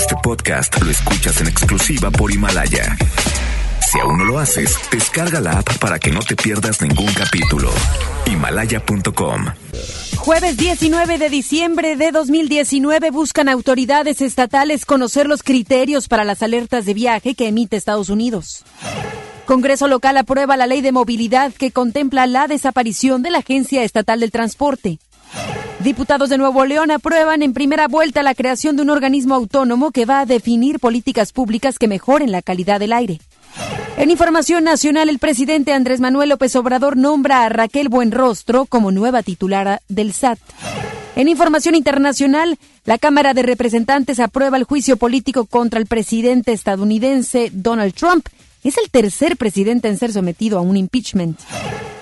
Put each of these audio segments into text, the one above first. Este podcast lo escuchas en exclusiva por Himalaya. Si aún no lo haces, descarga la app para que no te pierdas ningún capítulo. Himalaya.com. Jueves 19 de diciembre de 2019 buscan autoridades estatales conocer los criterios para las alertas de viaje que emite Estados Unidos. Congreso local aprueba la ley de movilidad que contempla la desaparición de la Agencia Estatal del Transporte. Diputados de Nuevo León aprueban en primera vuelta la creación de un organismo autónomo que va a definir políticas públicas que mejoren la calidad del aire. En información nacional, el presidente Andrés Manuel López Obrador nombra a Raquel Buenrostro como nueva titular del SAT. En información internacional, la Cámara de Representantes aprueba el juicio político contra el presidente estadounidense Donald Trump. Es el tercer presidente en ser sometido a un impeachment.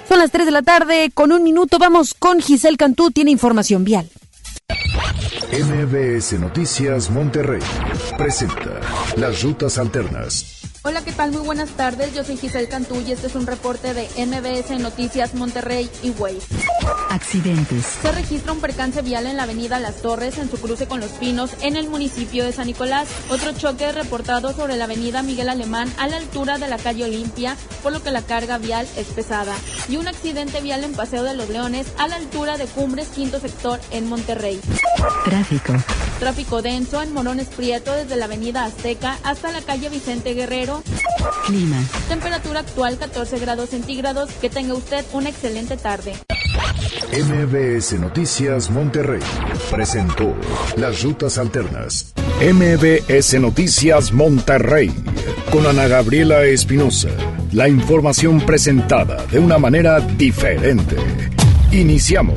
Son las 3 de la tarde, con un minuto vamos con Giselle Cantú, tiene información vial. MBS Noticias Monterrey presenta Las Rutas Alternas. Hola, ¿qué tal? Muy buenas tardes, yo soy Giselle Cantú y este es un reporte de MBS Noticias Monterrey y Waze. Accidentes. Se registra un percance vial en la avenida Las Torres, en su cruce con Los Pinos, en el municipio de San Nicolás. Otro choque reportado sobre la avenida Miguel Alemán, a la altura de la calle Olimpia, por lo que la carga vial es pesada. Y un accidente vial en Paseo de los Leones, a la altura de Cumbres, Quinto Sector, en Monterrey. Tráfico. Tráfico denso en Morones Prieto, desde la avenida Azteca hasta la calle Vicente Guerrero. Clima. Temperatura actual 14 grados centígrados. Que tenga usted una excelente tarde. MBS Noticias Monterrey presentó Las Rutas Alternas. MBS Noticias Monterrey con Ana Gabriela Espinoza. La información presentada de una manera diferente. Iniciamos.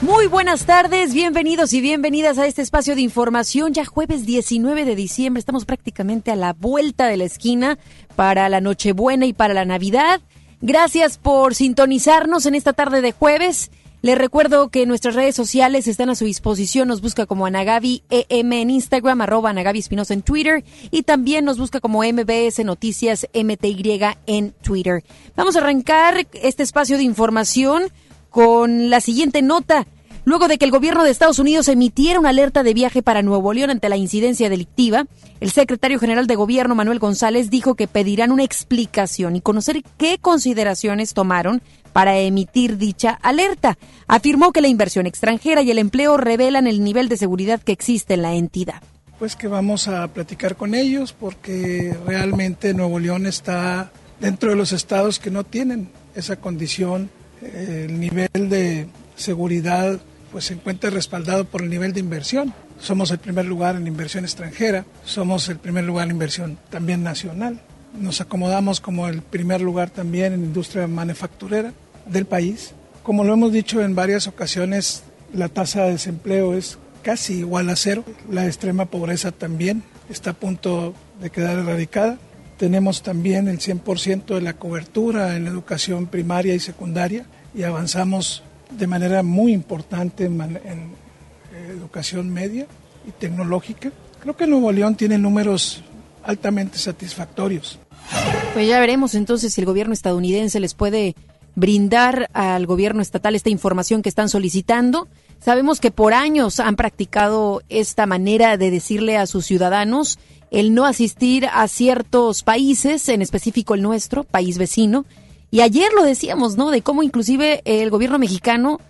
Muy buenas tardes, bienvenidos y bienvenidas a este espacio de información. Ya jueves 19 de diciembre, estamos prácticamente a la vuelta de la esquina para la Nochebuena y para la Navidad. Gracias por sintonizarnos en esta tarde de jueves. Les recuerdo que nuestras redes sociales están a su disposición. Nos busca como Ana Gaby EM en Instagram, @AnaGabyEspinoza en Twitter, y también nos busca como MBS Noticias MTY en Twitter. Vamos a arrancar este espacio de información con la siguiente nota. Luego de que el gobierno de Estados Unidos emitiera una alerta de viaje para Nuevo León ante la incidencia delictiva, el secretario general de Gobierno, Manuel González, dijo que pedirán una explicación y conocer qué consideraciones tomaron para emitir dicha alerta. Afirmó que la inversión extranjera y el empleo revelan el nivel de seguridad que existe en la entidad. Pues que vamos a platicar con ellos porque realmente Nuevo León está dentro de los estados que no tienen esa condición. El nivel de seguridad pues se encuentra respaldado por el nivel de inversión. Somos el primer lugar en inversión extranjera, somos el primer lugar en inversión también nacional. Nos acomodamos como el primer lugar también en industria manufacturera del país. Como lo hemos dicho en varias ocasiones, la tasa de desempleo es casi igual a cero. La extrema pobreza también está a punto de quedar erradicada. Tenemos también el 100% de la cobertura en la educación primaria y secundaria y avanzamos de manera muy importante en educación media y tecnológica. Creo que Nuevo León tiene números altamente satisfactorios. Pues ya veremos entonces si el gobierno estadounidense les puede brindar al gobierno estatal esta información que están solicitando. Sabemos que por años han practicado esta manera de decirle a sus ciudadanos el no asistir a ciertos países, en específico el nuestro, país vecino. Y ayer lo decíamos, ¿no? De cómo inclusive el gobierno mexicano,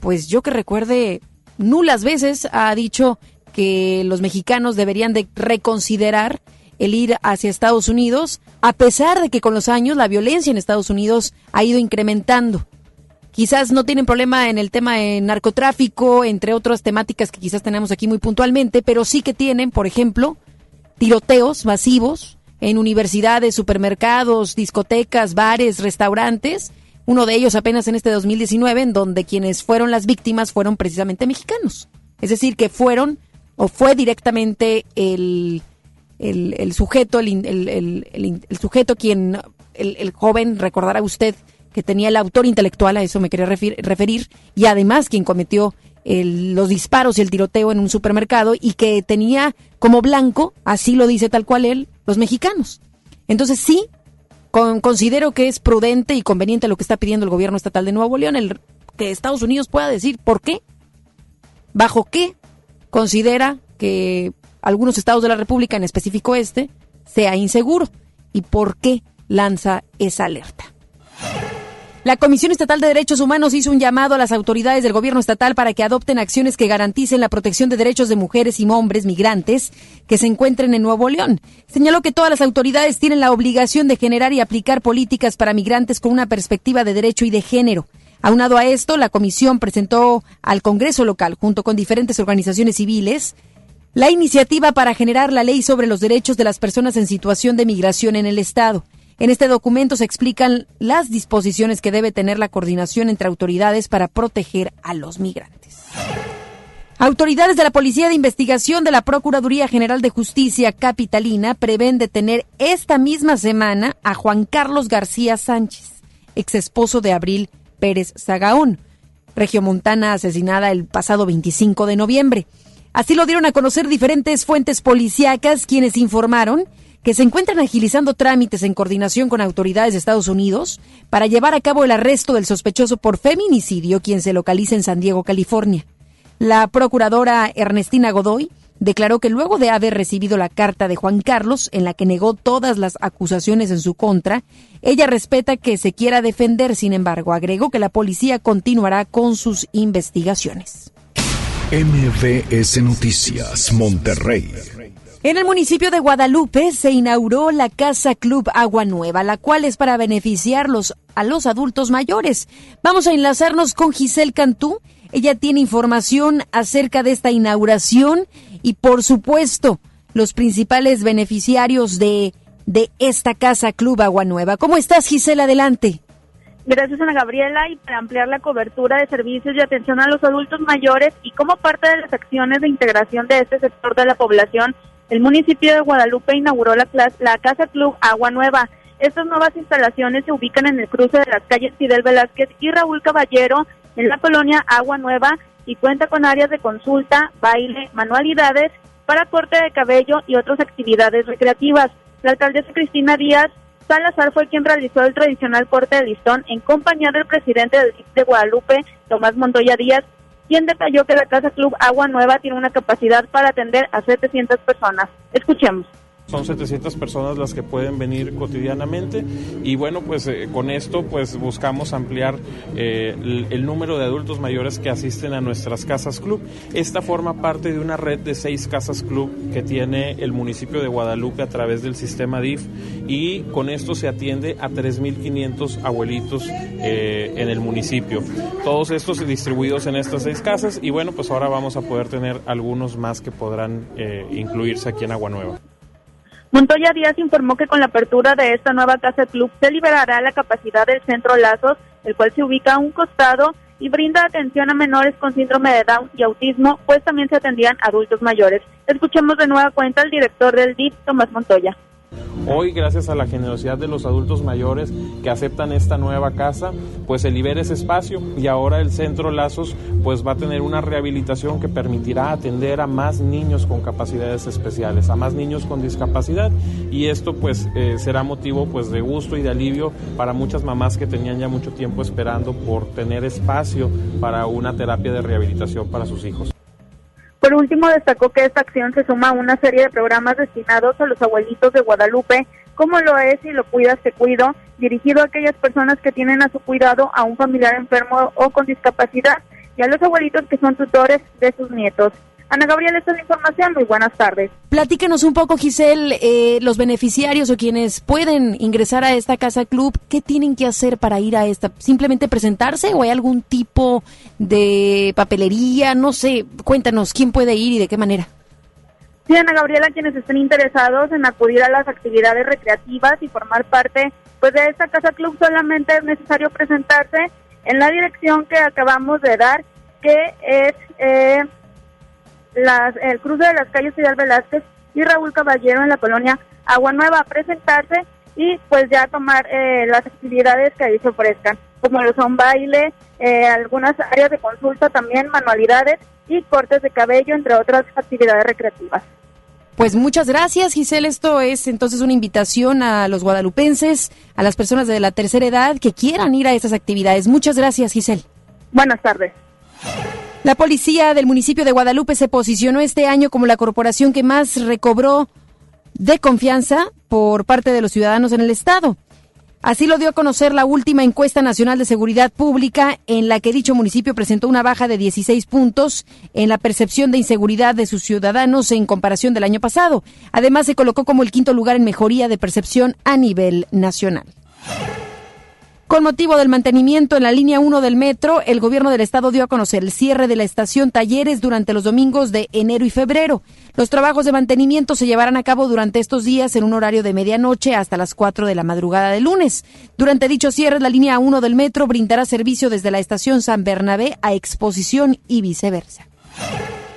pues yo que recuerde, nulas veces ha dicho que los mexicanos deberían de reconsiderar el ir hacia Estados Unidos, a pesar de que con los años la violencia en Estados Unidos ha ido incrementando. Quizás no tienen problema en el tema de narcotráfico, entre otras temáticas que quizás tenemos aquí muy puntualmente, pero sí que tienen, por ejemplo, tiroteos masivos en universidades, supermercados, discotecas, bares, restaurantes. Uno de ellos apenas en este 2019, en donde quienes fueron las víctimas fueron precisamente mexicanos. Es decir, que fueron o fue directamente el joven, recordará usted, que tenía el autor intelectual, a eso me quería referir, y además quien cometió los disparos y el tiroteo en un supermercado y que tenía como blanco, así lo dice tal cual él, los mexicanos. Entonces sí, considero que es prudente y conveniente lo que está pidiendo el gobierno estatal de Nuevo León, que Estados Unidos pueda decir por qué, bajo qué considera que algunos estados de la República, en específico este, sea inseguro y por qué lanza esa alerta. La Comisión Estatal de Derechos Humanos hizo un llamado a las autoridades del gobierno estatal para que adopten acciones que garanticen la protección de derechos de mujeres y hombres migrantes que se encuentren en Nuevo León. Señaló que todas las autoridades tienen la obligación de generar y aplicar políticas para migrantes con una perspectiva de derecho y de género. Aunado a esto, la comisión presentó al Congreso local, junto con diferentes organizaciones civiles, la iniciativa para generar la ley sobre los derechos de las personas en situación de migración en el estado. En este documento se explican las disposiciones que debe tener la coordinación entre autoridades para proteger a los migrantes. Autoridades de la Policía de Investigación de la Procuraduría General de Justicia Capitalina prevén detener esta misma semana a Juan Carlos García Sánchez, exesposo de Abril Pérez Sagaón, regiomontana asesinada el pasado 25 de noviembre. Así lo dieron a conocer diferentes fuentes policíacas, quienes informaron que se encuentran agilizando trámites en coordinación con autoridades de Estados Unidos para llevar a cabo el arresto del sospechoso por feminicidio, quien se localiza en San Diego, California. La procuradora Ernestina Godoy declaró que luego de haber recibido la carta de Juan Carlos, en la que negó todas las acusaciones en su contra, ella respeta que se quiera defender. Sin embargo, agregó que la policía continuará con sus investigaciones. MBS Noticias, Monterrey. En el municipio de Guadalupe se inauguró la Casa Club Agua Nueva, la cual es para beneficiar a los adultos mayores. Vamos a enlazarnos con Giselle Cantú. Ella tiene información acerca de esta inauguración y, por supuesto, los principales beneficiarios de esta Casa Club Agua Nueva. ¿Cómo estás, Giselle? Adelante. Gracias, Ana Gabriela. Y para ampliar la cobertura de servicios y atención a los adultos mayores y como parte de las acciones de integración de este sector de la población, el municipio de Guadalupe inauguró la Casa Club Agua Nueva. Estas nuevas instalaciones se ubican en el cruce de las calles Fidel Velázquez y Raúl Caballero, en la colonia Agua Nueva, y cuenta con áreas de consulta, baile, manualidades para corte de cabello y otras actividades recreativas. La alcaldesa Cristina Díaz Salazar fue quien realizó el tradicional corte de listón en compañía del presidente del DIF de Guadalupe, Tomás Montoya Díaz, quien detalló que la Casa Club Agua Nueva tiene una capacidad para atender a 700 personas. Escuchemos. Son 700 personas las que pueden venir cotidianamente y bueno, pues con esto pues buscamos ampliar el número de adultos mayores que asisten a nuestras casas club. Esta forma parte de una red de 6 casas club que tiene el municipio de Guadalupe a través del sistema DIF, y con esto se atiende a 3.500 abuelitos en el municipio. Todos estos distribuidos en estas 6 casas, y bueno, pues ahora vamos a poder tener algunos más que podrán incluirse aquí en Agua Nueva. Montoya Díaz informó que con la apertura de esta nueva casa club se liberará la capacidad del Centro Lazos, el cual se ubica a un costado y brinda atención a menores con síndrome de Down y autismo, pues también se atendían adultos mayores. Escuchemos de nueva cuenta al director del DIF, Tomás Montoya. Hoy, gracias a la generosidad de los adultos mayores que aceptan esta nueva casa, pues se libera ese espacio, y ahora el Centro Lazos pues va a tener una rehabilitación que permitirá atender a más niños con capacidades especiales, a más niños con discapacidad, y esto pues será motivo pues de gusto y de alivio para muchas mamás que tenían ya mucho tiempo esperando por tener espacio para una terapia de rehabilitación para sus hijos. Por último, destacó que esta acción se suma a una serie de programas destinados a los abuelitos de Guadalupe, como lo es Si lo cuidas, te cuido, dirigido a aquellas personas que tienen a su cuidado a un familiar enfermo o con discapacidad, y a los abuelitos que son tutores de sus nietos. Ana Gabriela, esta es la información. Muy buenas tardes. Platícanos un poco, Giselle, los beneficiarios o quienes pueden ingresar a esta Casa Club, ¿qué tienen que hacer para ir a esta? ¿Simplemente presentarse o hay algún tipo de papelería? No sé, cuéntanos, ¿quién puede ir y de qué manera? Sí, Ana Gabriela, quienes estén interesados en acudir a las actividades recreativas y formar parte pues de esta Casa Club, solamente es necesario presentarse en la dirección que acabamos de dar, que es... el cruce de las calles Fidel Velázquez y Raúl Caballero, en la colonia Agua Nueva, a presentarse y pues ya tomar las actividades que ahí se ofrezcan, como lo son baile, algunas áreas de consulta también, manualidades y cortes de cabello, entre otras actividades recreativas. Pues muchas gracias, Giselle. Esto es entonces una invitación a los guadalupenses, a las personas de la tercera edad que quieran ir a estas actividades. Muchas gracias, Giselle. Buenas tardes. La policía del municipio de Guadalupe se posicionó este año como la corporación que más recobró de confianza por parte de los ciudadanos en el estado. Así lo dio a conocer la última encuesta nacional de seguridad pública, en la que dicho municipio presentó una baja de 16 puntos en la percepción de inseguridad de sus ciudadanos en comparación del año pasado. Además, se colocó como el quinto lugar en mejoría de percepción a nivel nacional. Con motivo del mantenimiento en la línea 1 del metro, el gobierno del estado dio a conocer el cierre de la estación Talleres durante los domingos de enero y febrero. Los trabajos de mantenimiento se llevarán a cabo durante estos días en un horario de medianoche hasta las 4 de la madrugada del lunes. Durante dicho cierre, la línea 1 del metro brindará servicio desde la estación San Bernabé a Exposición y viceversa.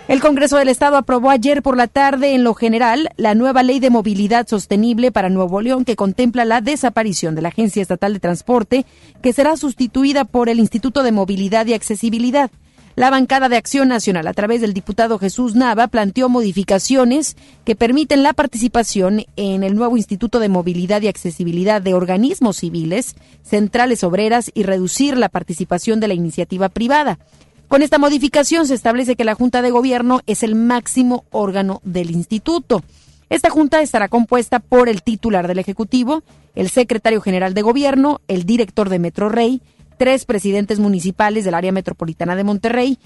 El Congreso del Estado aprobó ayer por la tarde, en lo general, la nueva Ley de Movilidad Sostenible para Nuevo León, que contempla la desaparición de la Agencia Estatal de Transporte, que será sustituida por el Instituto de Movilidad y Accesibilidad. La bancada de Acción Nacional, a través del diputado Jesús Nava, planteó modificaciones que permiten la participación en el nuevo Instituto de Movilidad y Accesibilidad de organismos civiles, centrales obreras, y reducir la participación de la iniciativa privada. Con esta modificación se establece que la Junta de Gobierno es el máximo órgano del instituto. Esta junta estará compuesta por el titular del Ejecutivo, el secretario general de Gobierno, el director de Metrorrey, 3 presidentes municipales del área metropolitana de Monterrey,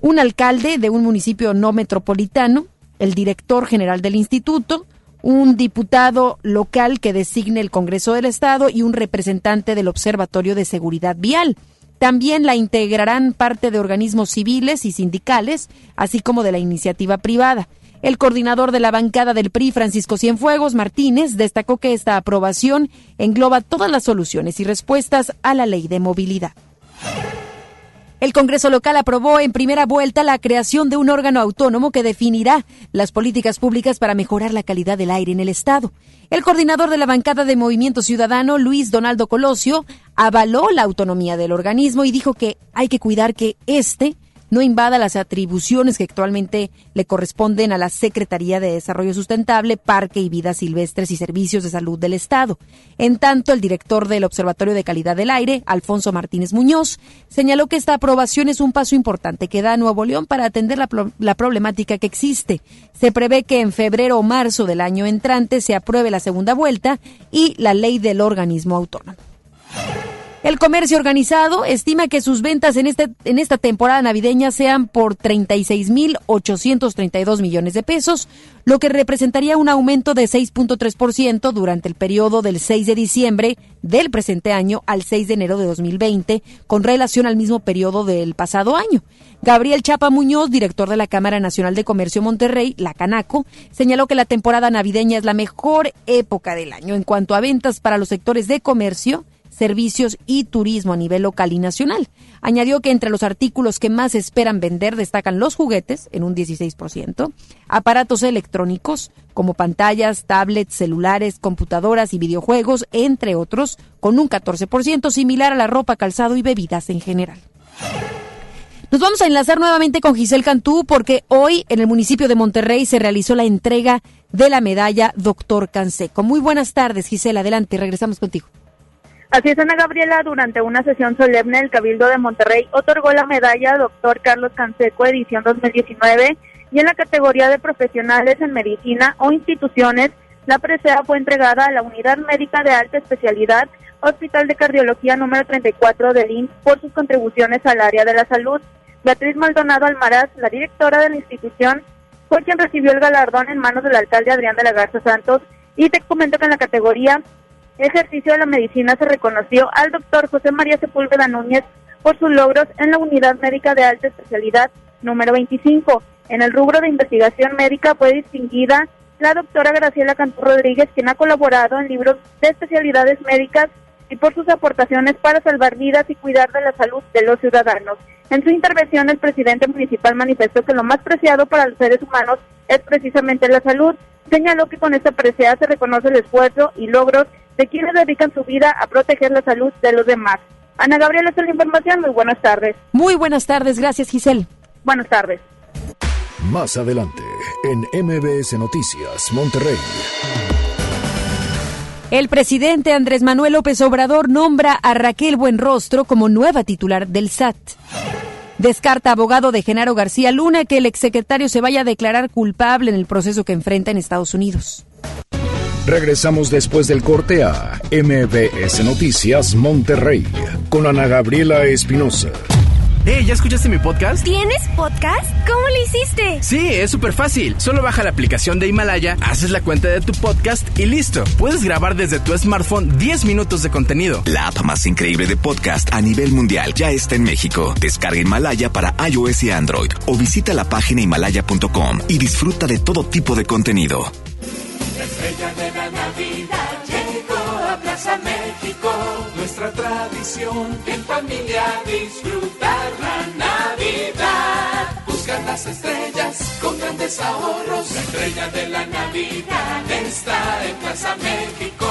un alcalde de un municipio no metropolitano, el director general del instituto, un diputado local que designe el Congreso del Estado y un representante del Observatorio de Seguridad Vial. También la integrarán parte de organismos civiles y sindicales, así como de la iniciativa privada. El coordinador de la bancada del PRI, Francisco Cienfuegos Martínez, destacó que esta aprobación engloba todas las soluciones y respuestas a la Ley de Movilidad. El Congreso local aprobó en primera vuelta la creación de un órgano autónomo que definirá las políticas públicas para mejorar la calidad del aire en el estado. El coordinador de la bancada de Movimiento Ciudadano, Luis Donaldo Colosio, avaló la autonomía del organismo y dijo que hay que cuidar que este no invada las atribuciones que actualmente le corresponden a la Secretaría de Desarrollo Sustentable, Parque y Vida Silvestres y Servicios de Salud del Estado. En tanto, el director del Observatorio de Calidad del Aire, Alfonso Martínez Muñoz, señaló que esta aprobación es un paso importante que da a Nuevo León para atender la problemática que existe. Se prevé que en febrero o marzo del año entrante se apruebe la segunda vuelta y la ley del organismo autónomo. El comercio organizado estima que sus ventas en esta temporada navideña sean por 36.832 millones de pesos, lo que representaría un aumento de 6.3% durante el periodo del 6 de diciembre del presente año al 6 de enero de 2020, con relación al mismo periodo del pasado año. Gabriel Chapa Muñoz, director de la Cámara Nacional de Comercio Monterrey, la Canaco, señaló que la temporada navideña es la mejor época del año en cuanto a ventas para los sectores de comercio, servicios y turismo a nivel local y nacional. Añadió que entre los artículos que más esperan vender destacan los juguetes, en un 16%, aparatos electrónicos como pantallas, tablets, celulares, computadoras y videojuegos, entre otros, con un 14%, similar a la ropa, calzado y bebidas en general. Nos vamos a enlazar nuevamente con Giselle Cantú, porque hoy en el municipio de Monterrey se realizó la entrega de la medalla Doctor Canseco. Muy buenas tardes, Giselle, adelante, regresamos contigo. Así es, Ana Gabriela, durante una sesión solemne el Cabildo de Monterrey otorgó la medalla Dr. Carlos Canseco edición 2019, y en la categoría de profesionales en medicina o instituciones, la presea fue entregada a la Unidad Médica de Alta Especialidad, Hospital de Cardiología número 34 del IMSS, por sus contribuciones al área de la salud. Beatriz Maldonado Almaraz, la directora de la institución, fue quien recibió el galardón en manos del alcalde Adrián de la Garza Santos, y te comento que en la categoría Ejercicio de la Medicina se reconoció al doctor José María Sepúlveda Núñez por sus logros en la Unidad Médica de Alta Especialidad número 25. En el rubro de investigación médica fue distinguida la doctora Graciela Cantú Rodríguez, quien ha colaborado en libros de especialidades médicas y por sus aportaciones para salvar vidas y cuidar de la salud de los ciudadanos. En su intervención, el presidente municipal manifestó que lo más preciado para los seres humanos es precisamente la salud. Señaló que con esta presea se reconoce el esfuerzo y logros de quienes dedican su vida a proteger la salud de los demás. Ana Gabriela, esta es la información. Muy buenas tardes. Muy buenas tardes. Gracias, Giselle. Buenas tardes. Más adelante, en MBS Noticias, Monterrey. El presidente Andrés Manuel López Obrador nombra a Raquel Buenrostro como nueva titular del SAT. Descarta abogado de Genaro García Luna que el exsecretario se vaya a declarar culpable en el proceso que enfrenta en Estados Unidos. Regresamos después del corte a MBS Noticias Monterrey con Ana Gabriela Espinoza. Hey, ¿ya escuchaste mi podcast? ¿Tienes podcast? ¿Cómo lo hiciste? Sí, es súper fácil. Solo baja la aplicación de Himalaya, haces la cuenta de tu podcast y listo. Puedes grabar desde tu smartphone 10 minutos de contenido. La app más increíble de podcast a nivel mundial ya está en México. Descarga Himalaya para iOS y Android o visita la página himalaya.com y disfruta de todo tipo de contenido. La estrella de la Navidad llegó a Plaza México. Nuestra tradición en familia disfrutar la Navidad. Busca las estrellas con grandes ahorros. La estrella de la Navidad está en Plaza México,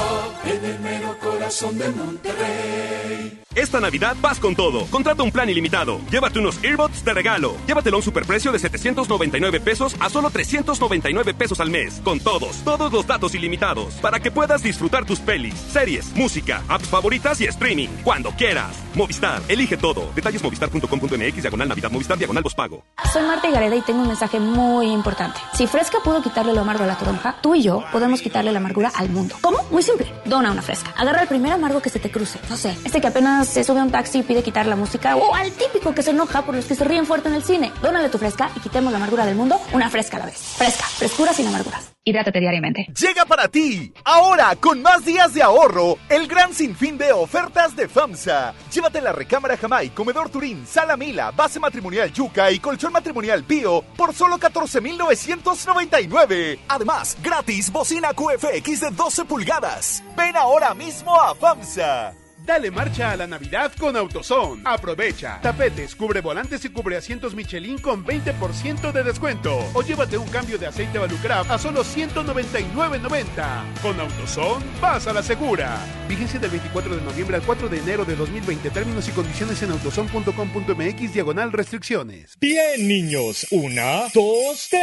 en el mero corazón de Monterrey. Esta Navidad vas con todo. Contrata un plan ilimitado. Llévate unos earbuds de regalo. Llévatelo a un superprecio de 799 pesos a solo 399 pesos al mes. Con todos los datos ilimitados. Para que puedas disfrutar tus pelis, series, música, apps favoritas y streaming. Cuando quieras. Movistar, elige todo. Detalles movistar.com.mx/navidad/movistar/vospago. Soy Marta Higareda y tengo un mensaje muy importante. Si Fresca pudo quitarle lo amargo a la toronja, tú y yo podemos quitarle la amargura al mundo. ¿Cómo? Muy simple. Dona una Fresca. Agarra el primer amargo que se te cruce. No sé, este que apenas se sube a un taxi y pide quitar la música, o al típico que se enoja por los que se ríen fuerte en el cine. Dónale tu Fresca y quitemos la amargura del mundo una Fresca a la vez. Fresca, frescura sin amarguras. Hidrátate diariamente. Llega para ti, ahora con más días de ahorro, el gran sinfín de ofertas de FAMSA. Llévate la recámara Jamai, comedor Turín, sala Mila, base matrimonial Yuca y colchón matrimonial Pío por solo $14,999. Además, gratis bocina QFX de 12 pulgadas. Ven ahora mismo a FAMSA. Dale marcha a la Navidad con AutoZone. Aprovecha tapetes, cubre volantes y cubre asientos Michelin con 20% de descuento. O llévate un cambio de aceite Valucraft a solo $199.90. Con AutoZone, vas a la segura. Vigencia del 24 de noviembre al 4 de enero de 2020. Términos y condiciones en autozone.com.mx/restricciones. Bien, niños. 1, 2, 3. ¡Feliz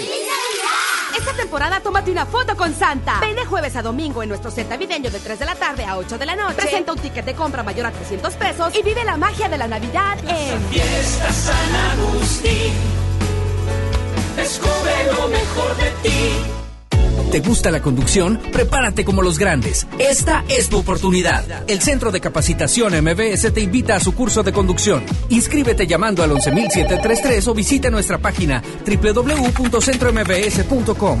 Navidad! Esta temporada tómate una foto con Santa. Ven de jueves a domingo en nuestro set navideño de 3 de la tarde a 8 de la noche. Presenta un ticket de compra mayor a $300 y vive la magia de la Navidad en Fiesta San Agustín. Descubre lo mejor de ti. ¿Te gusta la conducción? Prepárate como los grandes. Esta es tu oportunidad. El Centro de Capacitación MBS te invita a su curso de conducción. Inscríbete llamando al 11,733 o visita nuestra página www.centrombs.com.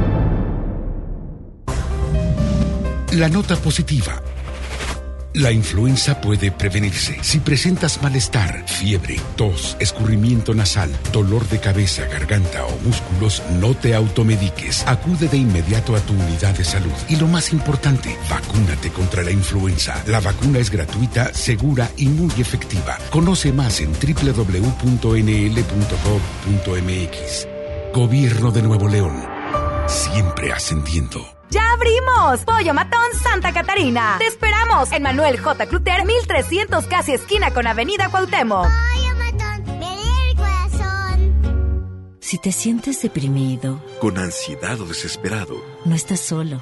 La nota positiva. La influenza puede prevenirse. Si presentas malestar, fiebre, tos, escurrimiento nasal, dolor de cabeza, garganta o músculos, no te automediques. Acude de inmediato a tu unidad de salud. Y lo más importante, vacúnate contra la influenza. La vacuna es gratuita, segura y muy efectiva. Conoce más en www.nl.gov.mx. Gobierno de Nuevo León. Siempre ascendiendo. ¡Ya abrimos! Pollo Matón Santa Catarina. Te esperamos en Manuel J. Cluter, 1300, casi esquina con Avenida Cuauhtémoc. Pollo Matón, me lee el corazón. Si te sientes deprimido, con ansiedad o desesperado, no estás solo.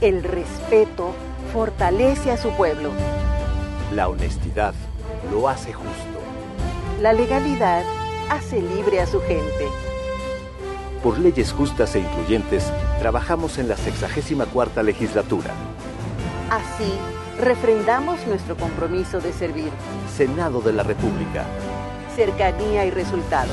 El respeto fortalece a su pueblo. La honestidad lo hace justo. La legalidad hace libre a su gente. Por leyes justas e incluyentes, trabajamos en la 64ª legislatura. Así, refrendamos nuestro compromiso de servir. Senado de la República. Cercanía y resultados.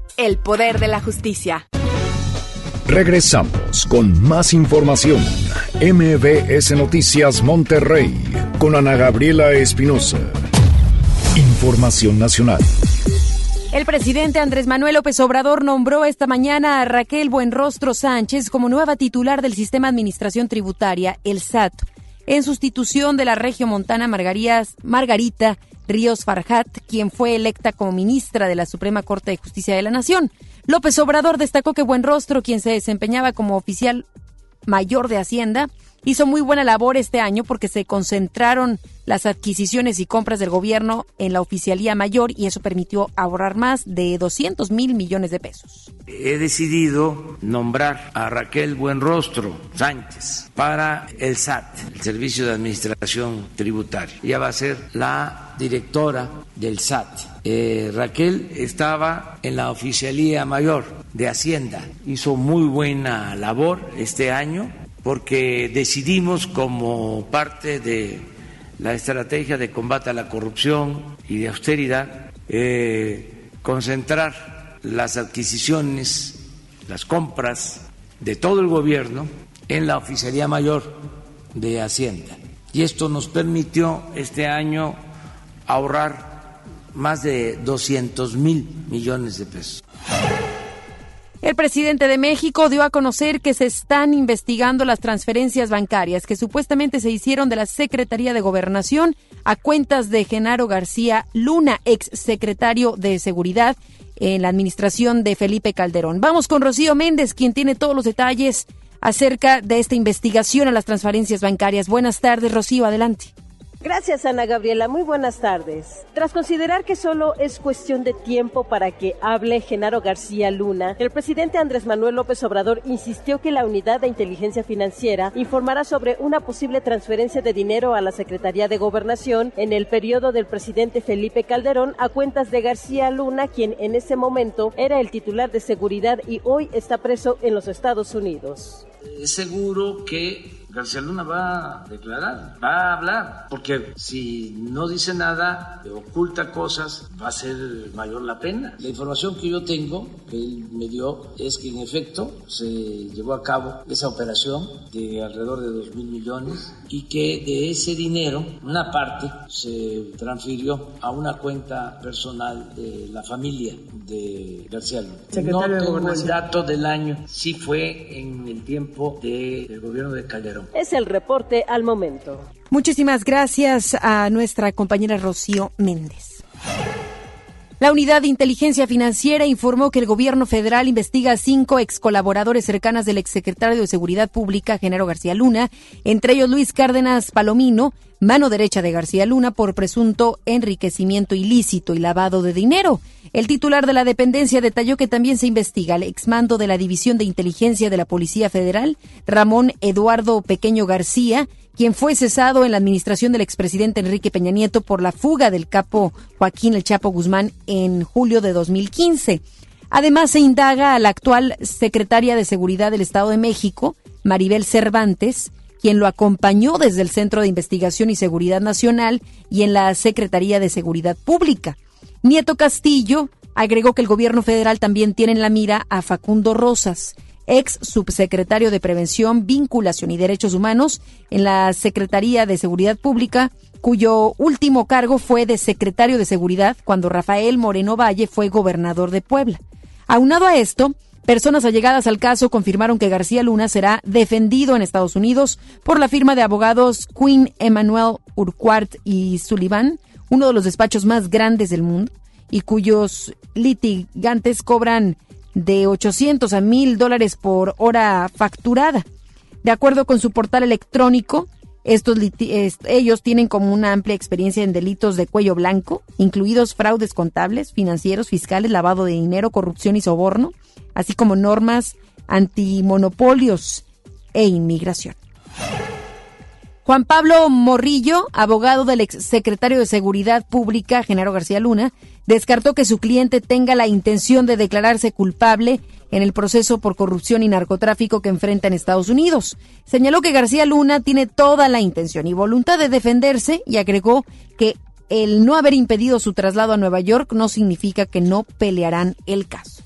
el poder de la justicia. Regresamos con más información. MBS Noticias Monterrey con Ana Gabriela Espinoza. Información nacional. El presidente Andrés Manuel López Obrador nombró esta mañana a Raquel Buenrostro Sánchez como nueva titular del Sistema de Administración Tributaria, el SAT, en sustitución de la regiomontana Margarita Ríos Farjat, quien fue electa como ministra de la Suprema Corte de Justicia de la Nación. López Obrador destacó que Buenrostro, quien se desempeñaba como oficial mayor de Hacienda, hizo muy buena labor este año porque se concentraron las adquisiciones y compras del gobierno en la oficialía mayor y eso permitió ahorrar más de 200,000 millones de pesos. He decidido nombrar a Raquel Buenrostro Sánchez para el SAT, el Servicio de Administración Tributaria. Ella va a ser la directora del SAT. Raquel estaba en la oficialía mayor de Hacienda. Hizo muy buena labor este año porque decidimos, como parte de la estrategia de combate a la corrupción y de austeridad, concentrar las adquisiciones, las compras de todo el gobierno en la Oficialía Mayor de Hacienda. Y esto nos permitió este año ahorrar más de 200,000 millones de pesos. El presidente de México dio a conocer que se están investigando las transferencias bancarias que supuestamente se hicieron de la Secretaría de Gobernación a cuentas de Genaro García Luna, exsecretario de Seguridad en la administración de Felipe Calderón. Vamos con Rocío Méndez, quien tiene todos los detalles acerca de esta investigación a las transferencias bancarias. Buenas tardes, Rocío, adelante. Gracias, Ana Gabriela. Muy buenas tardes. Tras considerar que solo es cuestión de tiempo para que hable Genaro García Luna, el presidente Andrés Manuel López Obrador insistió que la Unidad de Inteligencia Financiera informará sobre una posible transferencia de dinero a la Secretaría de Gobernación en el periodo del presidente Felipe Calderón a cuentas de García Luna, quien en ese momento era el titular de seguridad y hoy está preso en los Estados Unidos. Es seguro que García Luna va a declarar, va a hablar, porque si no dice nada, oculta cosas, va a ser mayor la pena. La información que yo tengo, que él me dio, es que en efecto se llevó a cabo esa operación de alrededor de 2,000 millones y que de ese dinero, una parte se transfirió a una cuenta personal de la familia de García Luna. Secretario, no tengo el dato del año, sí fue en el tiempo del gobierno de Calderón. Es el reporte al momento. Muchísimas gracias a nuestra compañera Rocío Méndez. La Unidad de Inteligencia Financiera informó que el gobierno federal investiga a 5 excolaboradores cercanas del exsecretario de Seguridad Pública, Genaro García Luna, entre ellos Luis Cárdenas Palomino, mano derecha de García Luna, por presunto enriquecimiento ilícito y lavado de dinero. El titular de la dependencia detalló que también se investiga al exmando de la División de Inteligencia de la Policía Federal, Ramón Eduardo Pequeño García, quien fue cesado en la administración del expresidente Enrique Peña Nieto por la fuga del capo Joaquín El Chapo Guzmán en julio de 2015. Además, se indaga a la actual secretaria de Seguridad del Estado de México, Maribel Cervantes, quien lo acompañó desde el Centro de Investigación y Seguridad Nacional y en la Secretaría de Seguridad Pública. Nieto Castillo agregó que el gobierno federal también tiene en la mira a Facundo Rosas, ex subsecretario de Prevención, Vinculación y Derechos Humanos en la Secretaría de Seguridad Pública, cuyo último cargo fue de secretario de Seguridad cuando Rafael Moreno Valle fue gobernador de Puebla. Aunado a esto, personas allegadas al caso confirmaron que García Luna será defendido en Estados Unidos por la firma de abogados Quinn, Emanuel, Urquhart y Sullivan, uno de los despachos más grandes del mundo y cuyos litigantes cobran de $800 a $1,000 por hora facturada. De acuerdo con su portal electrónico, Ellos tienen como una amplia experiencia en delitos de cuello blanco, incluidos fraudes contables, financieros, fiscales, lavado de dinero, corrupción y soborno, así como normas antimonopolios e inmigración. Juan Pablo Morrillo, abogado del exsecretario de Seguridad Pública, Genaro García Luna, descartó que su cliente tenga la intención de declararse culpable en el proceso por corrupción y narcotráfico que enfrenta en Estados Unidos. Señaló que García Luna tiene toda la intención y voluntad de defenderse y agregó que el no haber impedido su traslado a Nueva York no significa que no pelearán el caso.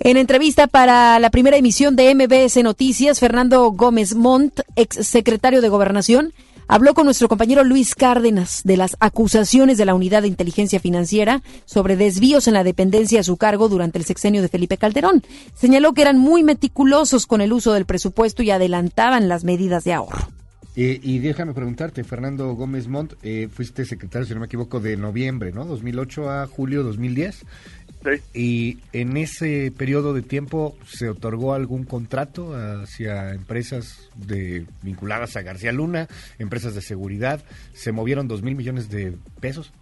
En entrevista para la primera emisión de MBS Noticias, Fernando Gómez Mont, exsecretario de Gobernación, habló con nuestro compañero Luis Cárdenas de las acusaciones de la Unidad de Inteligencia Financiera sobre desvíos en la dependencia a su cargo durante el sexenio de Felipe Calderón. Señaló que eran muy meticulosos con el uso del presupuesto y adelantaban las medidas de ahorro. Y déjame preguntarte, Fernando Gómez Mont, fuiste secretario, si no me equivoco, de noviembre, ¿no? 2008 a julio 2010. Sí. ¿Y en ese periodo de tiempo se otorgó algún contrato hacia empresas vinculadas a García Luna, empresas de seguridad? ¿Se movieron 2,000 millones de pesos?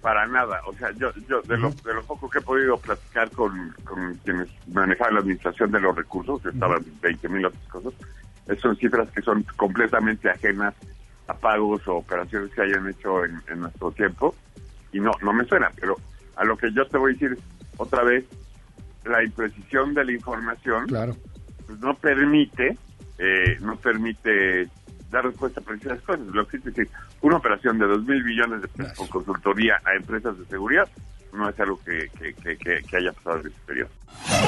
Para nada. O sea, yo de lo poco que he podido platicar con quienes manejaban la administración de los recursos, que estaban 20,000 otras cosas, son cifras que son completamente ajenas a pagos o operaciones que hayan hecho en nuestro tiempo. Y no me suena, pero a lo que yo te voy a decir otra vez, la imprecisión de la información, claro, pues no permite dar respuesta precisa a las cosas. Lo que es decir, una operación de 2,000 millones de pesos por consultoría a empresas de seguridad no es algo que haya pasado en este periodo.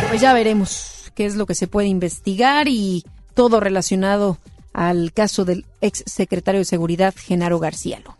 Pues ya veremos qué es lo que se puede investigar y todo relacionado al caso del exsecretario de Seguridad, Genaro García Luna.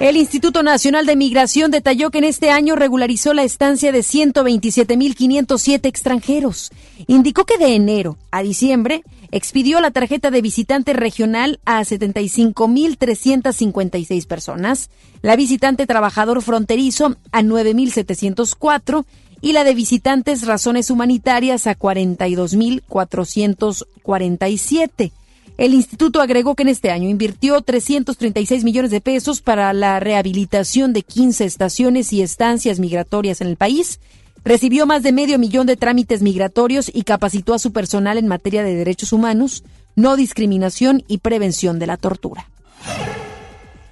El Instituto Nacional de Migración detalló que en este año regularizó la estancia de 127,507 extranjeros. Indicó que de enero a diciembre expidió la tarjeta de visitante regional a 75,356 personas, la visitante trabajador fronterizo a 9,704 y la de visitantes razones humanitarias a 42,447. El instituto agregó que en este año invirtió 336 millones de pesos para la rehabilitación de 15 estaciones y estancias migratorias en el país, recibió más de 500,000 de trámites migratorios y capacitó a su personal en materia de derechos humanos, no discriminación y prevención de la tortura.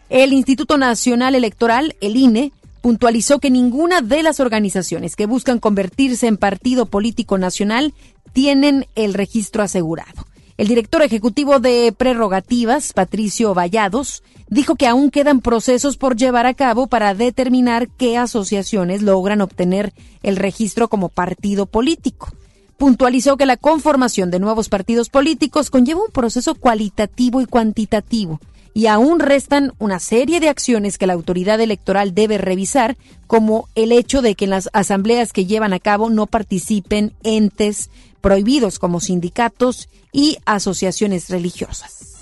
El Instituto Nacional Electoral, el INE, puntualizó que ninguna de las organizaciones que buscan convertirse en partido político nacional tienen el registro asegurado. El director ejecutivo de Prerrogativas, Patricio Vallados, dijo que aún quedan procesos por llevar a cabo para determinar qué asociaciones logran obtener el registro como partido político. Puntualizó que la conformación de nuevos partidos políticos conlleva un proceso cualitativo y cuantitativo, y aún restan una serie de acciones que la autoridad electoral debe revisar, como el hecho de que en las asambleas que llevan a cabo no participen entes prohibidos como sindicatos y asociaciones religiosas.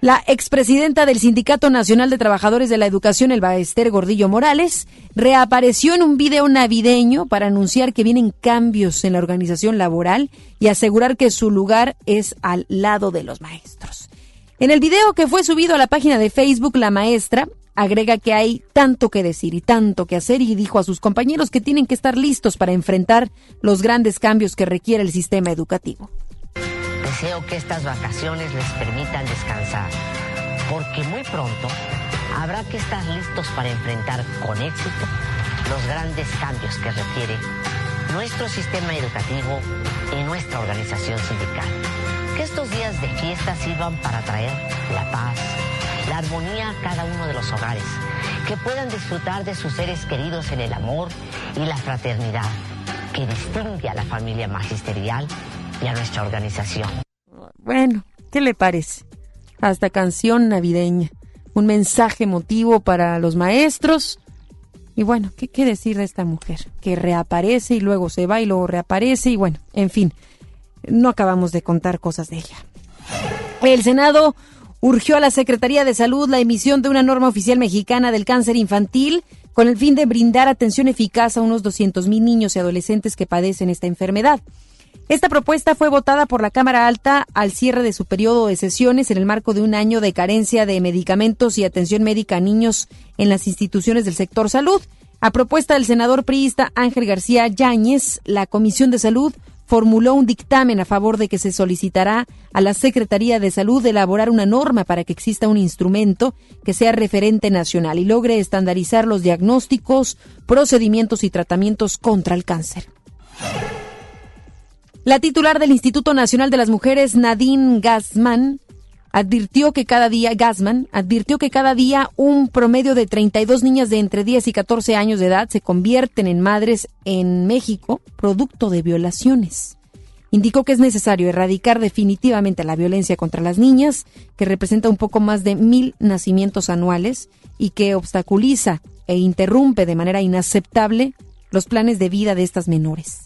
La expresidenta del Sindicato Nacional de Trabajadores de la Educación, Elba Esther Gordillo Morales, reapareció en un video navideño para anunciar que vienen cambios en la organización laboral y asegurar que su lugar es al lado de los maestros. En el video que fue subido a la página de Facebook, la maestra agrega que hay tanto que decir y tanto que hacer y dijo a sus compañeros que tienen que estar listos para enfrentar los grandes cambios que requiere el sistema educativo. Deseo que estas vacaciones les permitan descansar, porque muy pronto habrá que estar listos para enfrentar con éxito los grandes cambios que requiere nuestro sistema educativo y nuestra organización sindical. Que estos días de fiesta sirvan para traer la paz, la armonía a cada uno de los hogares, que puedan disfrutar de sus seres queridos en el amor y la fraternidad, que distingue a la familia magisterial y a nuestra organización. Bueno, ¿qué le parece? Hasta canción navideña, un mensaje emotivo para los maestros. Y bueno, ¿qué decir de esta mujer? Que reaparece y luego se va y luego reaparece y bueno, en fin, no acabamos de contar cosas de ella. El Senado urgió a la Secretaría de Salud la emisión de una norma oficial mexicana del cáncer infantil con el fin de brindar atención eficaz a unos 200,000 niños y adolescentes que padecen esta enfermedad. Esta propuesta fue votada por la Cámara Alta al cierre de su periodo de sesiones en el marco de un año de carencia de medicamentos y atención médica a niños en las instituciones del sector salud. A propuesta del senador priista Ángel García Yáñez, la Comisión de Salud formuló un dictamen a favor de que se solicitará a la Secretaría de Salud elaborar una norma para que exista un instrumento que sea referente nacional y logre estandarizar los diagnósticos, procedimientos y tratamientos contra el cáncer. La titular del Instituto Nacional de las Mujeres, Nadine Gasman, advirtió que cada día un promedio de 32 niñas de entre 10 y 14 años de edad se convierten en madres en México, producto de violaciones. Indicó que es necesario erradicar definitivamente la violencia contra las niñas, que representa un poco más de 1,000 nacimientos anuales y que obstaculiza e interrumpe de manera inaceptable los planes de vida de estas menores.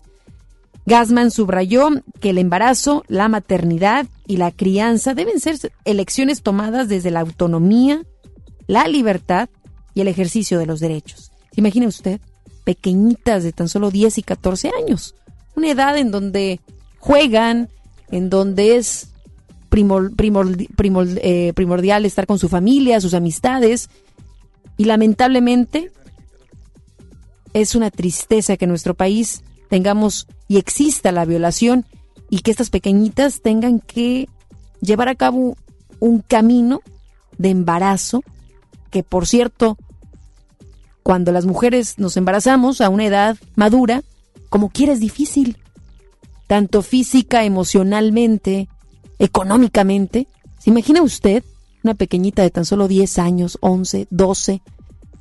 Gasman subrayó que el embarazo, la maternidad y la crianza deben ser elecciones tomadas desde la autonomía, la libertad y el ejercicio de los derechos. ¿Se imagina usted? Pequeñitas de tan solo 10 y 14 años. Una edad en donde juegan, en donde es primordial estar con su familia, sus amistades. Y lamentablemente es una tristeza que en nuestro país tengamos y exista la violación y que estas pequeñitas tengan que llevar a cabo un camino de embarazo que, por cierto, cuando las mujeres nos embarazamos a una edad madura, como quiera es difícil, tanto física, emocionalmente, económicamente. ¿Se imagina usted una pequeñita de tan solo 10 años, 11, 12,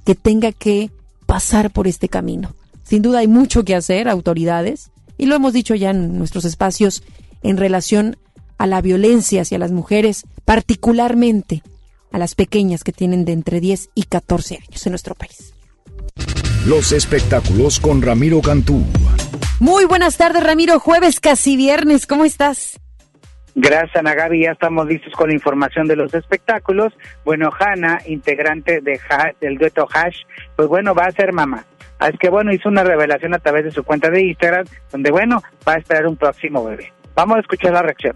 que tenga que pasar por este camino? Sin duda hay mucho que hacer, autoridades, y lo hemos dicho ya en nuestros espacios en relación a la violencia hacia las mujeres, particularmente a las pequeñas que tienen de entre 10 y 14 años en nuestro país. Los espectáculos con Ramiro Cantú. Muy buenas tardes, Ramiro. Jueves, casi viernes. ¿Cómo estás? Gracias, Ana Gaby. Ya estamos listos con la información de los espectáculos. Bueno, Hanna, integrante del dueto Hash, pues bueno, va a ser mamá. Así que bueno, hizo una revelación a través de su cuenta de Instagram, donde bueno, va a esperar un próximo bebé. Vamos a escuchar la reacción.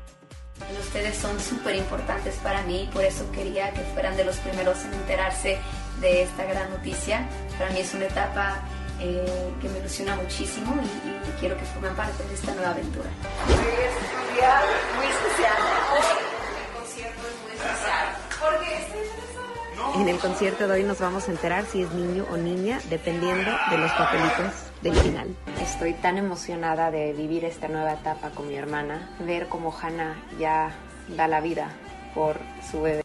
Ustedes son súper importantes para mí, por eso quería que fueran de los primeros en enterarse de esta gran noticia. Para mí es una etapa que me ilusiona muchísimo y quiero que formen parte de esta nueva aventura. Hoy es un día muy especial. El concierto es muy especial. ¿Por qué es especial? En el concierto de hoy nos vamos a enterar si es niño o niña, dependiendo de los papelitos del final. Estoy tan emocionada de vivir esta nueva etapa con mi hermana, ver cómo Hanna ya da la vida por su bebé.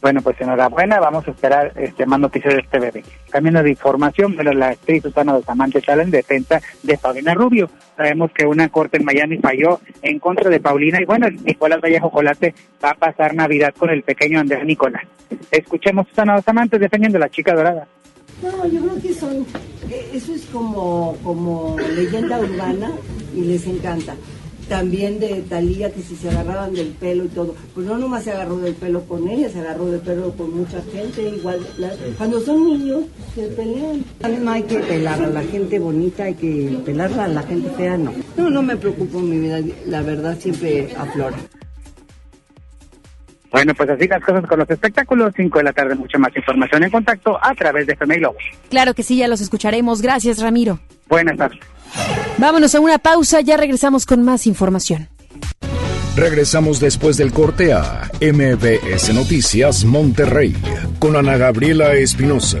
Bueno, pues enhorabuena, vamos a esperar más noticias de este bebé. Cambiando de información, bueno, la actriz Susana Bustamante sale en defensa de Paulina Rubio. Sabemos que una corte en Miami falló en contra de Paulina y bueno, Nicolás Vallejo Colate va a pasar Navidad con el pequeño Andrés Nicolás. Escuchemos a Susana Bustamante defendiendo a la chica dorada. No, yo creo que eso es como leyenda urbana y les encanta. También de Thalía, que si se agarraban del pelo y todo, pues no nomás se agarró del pelo con ella, se agarró del pelo con mucha gente, igual, cuando son niños se pelean. No hay que pelar a la gente bonita, hay que pelarla a la gente fea, no. No me preocupo, mi vida, la verdad siempre aflora. Bueno, pues así las cosas con los espectáculos, 5 de la tarde, mucha más información en contacto a través de Femei Globo. Claro que sí, ya los escucharemos, gracias Ramiro. Buenas tardes. Vámonos a una pausa, ya regresamos con más información. Regresamos después del corte a MBS Noticias Monterrey con Ana Gabriela Espinoza.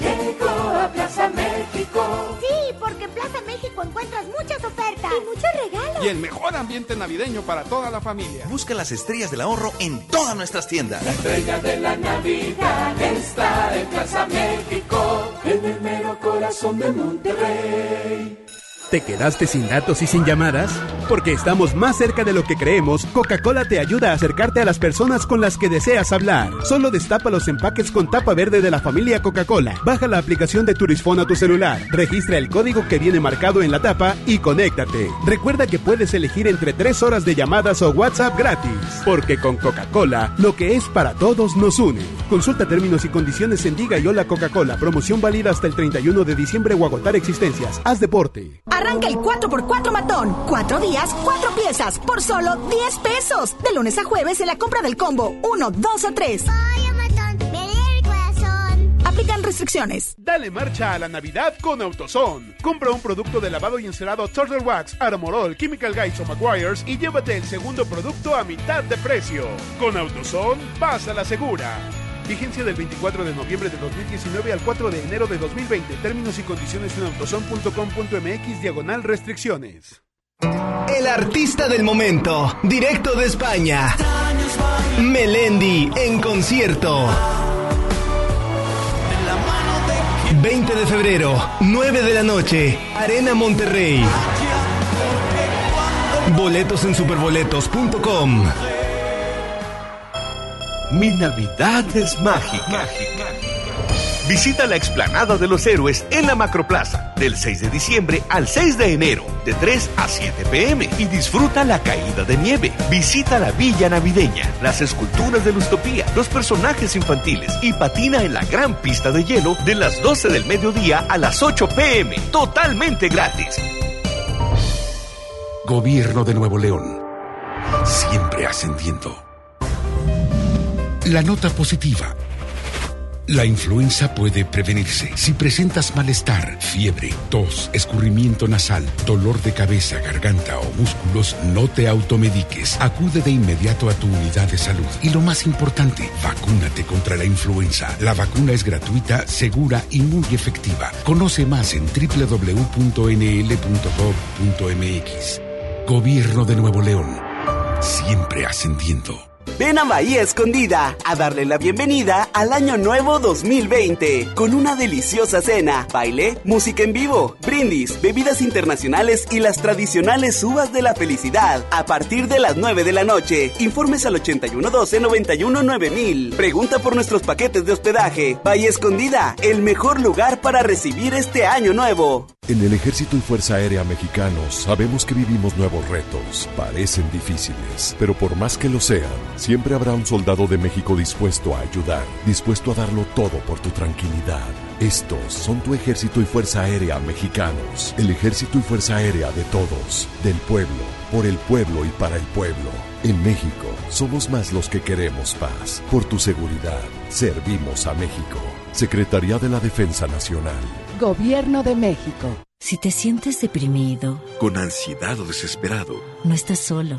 llegó a Plaza México. Sí, porque en Plaza México encuentras muchas ofertas y muchos regalos. Y el mejor ambiente navideño para toda la familia. Busca las estrellas del ahorro en todas nuestras tiendas. La estrella de la Navidad está en Plaza México, en el mero corazón de Monterrey. ¿Te quedaste sin datos y sin llamadas? Porque estamos más cerca de lo que creemos. Coca-Cola te ayuda a acercarte a las personas con las que deseas hablar. Solo destapa los empaques con tapa verde de la familia Coca-Cola. Baja la aplicación de Turisfone a tu celular. Registra el código que viene marcado en la tapa y conéctate. Recuerda que puedes elegir entre 3 horas de llamadas o WhatsApp gratis. Porque con Coca-Cola, lo que es para todos nos une. Consulta términos y condiciones en Diga y Hola Coca-Cola. Promoción válida hasta el 31 de diciembre o agotar existencias. Haz deporte. Arranca el 4x4 matón. 4 días, 4 piezas, por solo 10 pesos. De lunes a jueves en la compra del combo 1, 2 o 3. Aplican restricciones. Dale marcha a la Navidad con AutoZone. Compra un producto de lavado y encerado Turtle Wax, Armorol, Chemical Guys o Maguires y llévate el segundo producto a mitad de precio. Con AutoZone, pasa la segura. Vigencia del 24 de noviembre de 2019 al 4 de enero de 2020. Términos y condiciones en autozone.com.mx/restricciones. El artista del momento, directo de España. Melendi en concierto. 20 de febrero, 9 de la noche, Arena Monterrey. Boletos en superboletos.com. Mi Navidad es mágica. Visita la explanada de los héroes en la Macroplaza del 6 de diciembre al 6 de enero de 3 a 7 pm y disfruta la caída de nieve. Visita la Villa Navideña, las esculturas de Lustopía, los personajes infantiles y patina en la gran pista de hielo de las 12 del mediodía a las 8 pm. Totalmente gratis. Gobierno de Nuevo León. Siempre ascendiendo. La nota positiva. La influenza puede prevenirse si presentas malestar, fiebre, tos, escurrimiento nasal, dolor de cabeza, garganta o músculos. No te automediques. Acude de inmediato a tu unidad de salud. Y lo más importante, vacúnate contra la influenza. La vacuna es gratuita, segura y muy efectiva. Conoce más en www.nl.gov.mx. Gobierno de Nuevo León. Siempre ascendiendo. Ven a Bahía Escondida a darle la bienvenida al Año Nuevo 2020 con una deliciosa cena, baile, música en vivo, brindis, bebidas internacionales y las tradicionales uvas de la felicidad a partir de las 9 de la noche. Informes al 8112-919000. Pregunta por nuestros paquetes de hospedaje. Bahía Escondida, el mejor lugar para recibir este Año Nuevo. En el Ejército y Fuerza Aérea Mexicanos sabemos que vivimos nuevos retos. Parecen difíciles, pero por más que lo sean, siempre habrá un soldado de México dispuesto a ayudar, dispuesto a darlo todo por tu tranquilidad. Estos son tu Ejército y Fuerza Aérea Mexicanos. El Ejército y Fuerza Aérea de todos, del pueblo, por el pueblo y para el pueblo. En México, somos más los que queremos paz. Por tu seguridad, servimos a México. Secretaría de la Defensa Nacional. Gobierno de México. Si te sientes deprimido, con ansiedad o desesperado, no estás solo.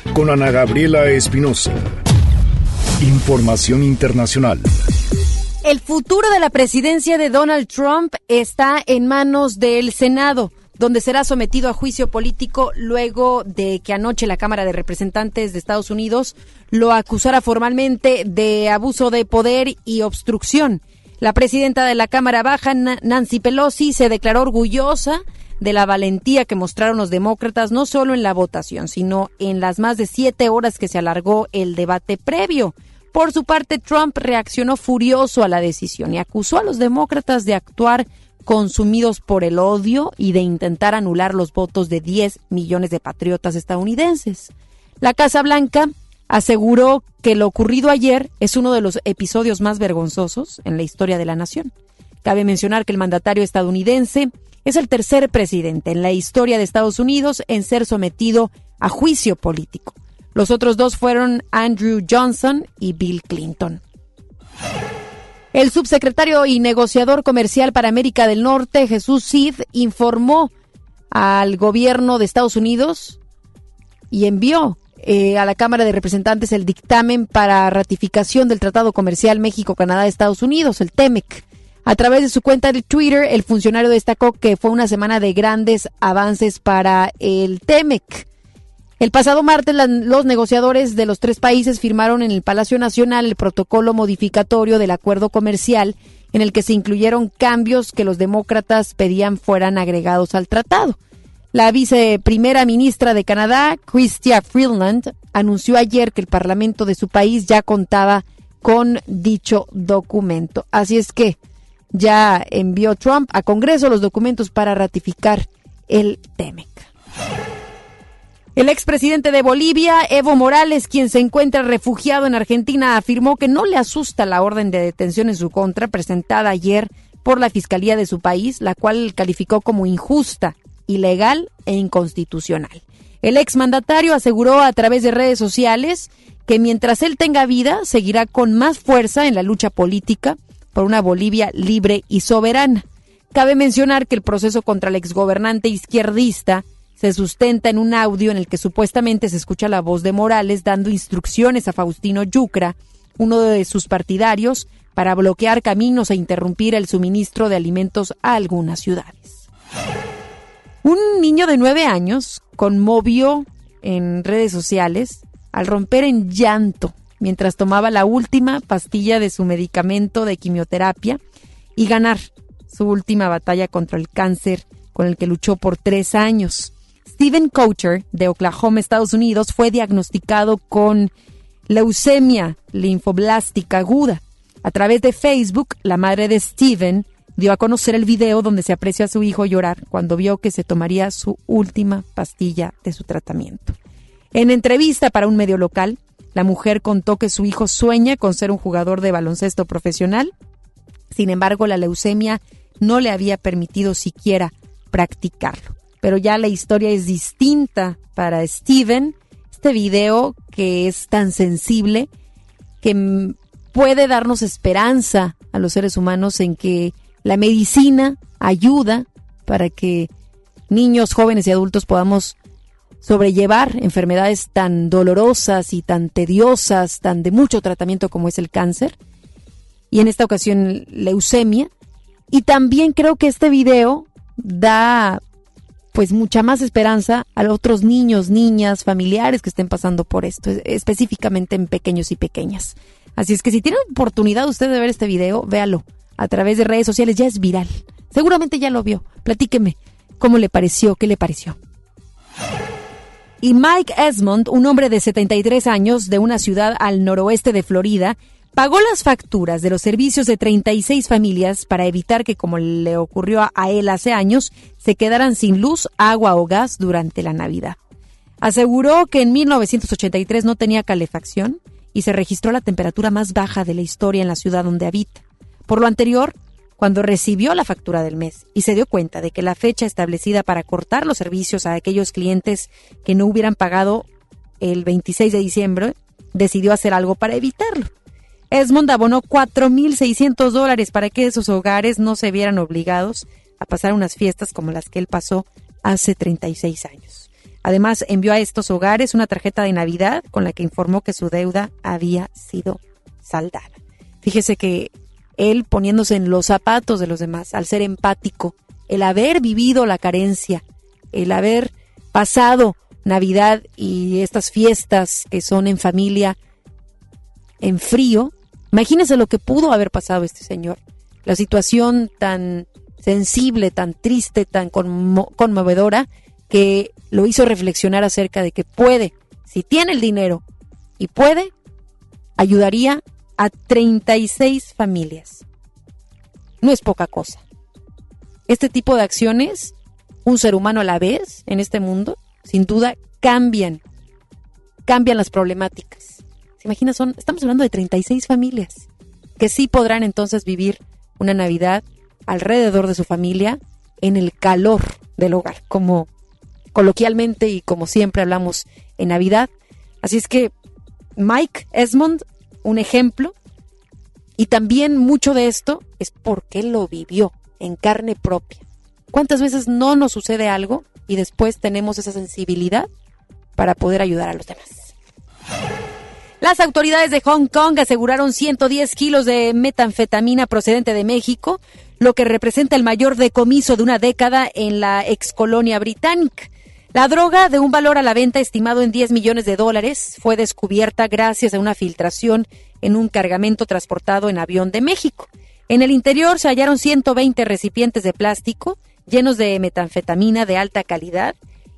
con Ana Gabriela Espinoza. Información internacional. El futuro de la presidencia de Donald Trump está en manos del Senado, donde será sometido a juicio político luego de que anoche la Cámara de Representantes de Estados Unidos lo acusara formalmente de abuso de poder y obstrucción. La presidenta de la Cámara Baja, Nancy Pelosi, se declaró orgullosa de la valentía que mostraron los demócratas, no solo en la votación, sino en las más de 7 horas que se alargó el debate previo. Por su parte, Trump reaccionó furioso a la decisión y acusó a los demócratas de actuar consumidos por el odio y de intentar anular los votos de 10 millones de patriotas estadounidenses. La Casa Blanca aseguró que lo ocurrido ayer es uno de los episodios más vergonzosos en la historia de la nación. Cabe mencionar que el mandatario estadounidense es el tercer presidente en la historia de Estados Unidos en ser sometido a juicio político. Los otros dos fueron Andrew Johnson y Bill Clinton. El subsecretario y negociador comercial para América del Norte, Jesús Cid, informó al gobierno de Estados Unidos y envió a la Cámara de Representantes el dictamen para ratificación del Tratado Comercial México-Canadá-Estados Unidos, el T-MEC. A través de su cuenta de Twitter, el funcionario destacó que fue una semana de grandes avances para el T-MEC. El pasado martes, los negociadores de los tres países firmaron en el Palacio Nacional el protocolo modificatorio del acuerdo comercial, en el que se incluyeron cambios que los demócratas pedían fueran agregados al tratado. La viceprimera ministra de Canadá, Chrystia Freeland, anunció ayer que el parlamento de su país ya contaba con dicho documento. Así es que ya envió Trump a Congreso los documentos para ratificar el T-MEC. El expresidente de Bolivia, Evo Morales, quien se encuentra refugiado en Argentina, afirmó que no le asusta la orden de detención en su contra presentada ayer por la Fiscalía de su país, la cual calificó como injusta, ilegal e inconstitucional. El exmandatario aseguró a través de redes sociales que mientras él tenga vida, seguirá con más fuerza en la lucha política por una Bolivia libre y soberana. Cabe mencionar que el proceso contra el exgobernante izquierdista se sustenta en un audio en el que supuestamente se escucha la voz de Morales dando instrucciones a Faustino Yucra, uno de sus partidarios, para bloquear caminos e interrumpir el suministro de alimentos a algunas ciudades. Un niño de 9 años conmovió en redes sociales al romper en llanto mientras tomaba la última pastilla de su medicamento de quimioterapia y ganar su última batalla contra el cáncer con el que luchó por 3 años. Steven Coulter, de Oklahoma, Estados Unidos, fue diagnosticado con leucemia linfoblástica aguda. A través de Facebook, la madre de Steven dio a conocer el video donde se aprecia a su hijo llorar cuando vio que se tomaría su última pastilla de su tratamiento. En entrevista para un medio local, la mujer contó que su hijo sueña con ser un jugador de baloncesto profesional. Sin embargo, la leucemia no le había permitido siquiera practicarlo. Pero ya la historia es distinta para Steven. Este video, que es tan sensible, que puede darnos esperanza a los seres humanos en que la medicina ayuda para que niños, jóvenes y adultos podamos sobrellevar enfermedades tan dolorosas y tan tediosas, tan de mucho tratamiento como es el cáncer, y en esta ocasión leucemia. Y también creo que este video da pues mucha más esperanza a otros niños, niñas, familiares que estén pasando por esto, específicamente en pequeños y pequeñas. Así es que si tienen oportunidad usted de ver este video, véalo a través de redes sociales, ya es viral. Seguramente ya lo vio. Platíqueme cómo le pareció, qué le pareció. Y Mike Esmond, un hombre de 73 años de una ciudad al noroeste de Florida, pagó las facturas de los servicios de 36 familias para evitar que, como le ocurrió a él hace años, se quedaran sin luz, agua o gas durante la Navidad. Aseguró que en 1983 no tenía calefacción y se registró la temperatura más baja de la historia en la ciudad donde habita. Por lo anterior, cuando recibió la factura del mes y se dio cuenta de que la fecha establecida para cortar los servicios a aquellos clientes que no hubieran pagado el 26 de diciembre, decidió hacer algo para evitarlo. Esmond abonó $4,600 para que esos hogares no se vieran obligados a pasar unas fiestas como las que él pasó hace 36 años. Además, envió a estos hogares una tarjeta de Navidad con la que informó que su deuda había sido saldada. Fíjese que él, poniéndose en los zapatos de los demás, al ser empático, el haber vivido la carencia, el haber pasado Navidad y estas fiestas que son en familia, en frío, imagínense lo que pudo haber pasado este señor. La situación tan sensible, tan triste, tan conmovedora, que lo hizo reflexionar acerca de que puede, si tiene el dinero y puede, ayudaría a 36 familias. No es poca cosa. Este tipo de acciones, un ser humano a la vez en este mundo, sin duda cambian las problemáticas. ¿Se imagina? Estamos hablando de 36 familias que sí podrán entonces vivir una Navidad alrededor de su familia en el calor del hogar, como coloquialmente y como siempre hablamos en Navidad. Así es que Mike Esmond, un ejemplo, y también mucho de esto es porque lo vivió en carne propia. ¿Cuántas veces no nos sucede algo y después tenemos esa sensibilidad para poder ayudar a los demás. Las autoridades de Hong Kong aseguraron 110 kilos de metanfetamina procedente de México, lo que representa el mayor decomiso de una década en la excolonia británica. La droga, de un valor a la venta estimado en $10 millones, fue descubierta gracias a una filtración en un cargamento transportado en avión de México. En el interior se hallaron 120 recipientes de plástico llenos de metanfetamina de alta calidad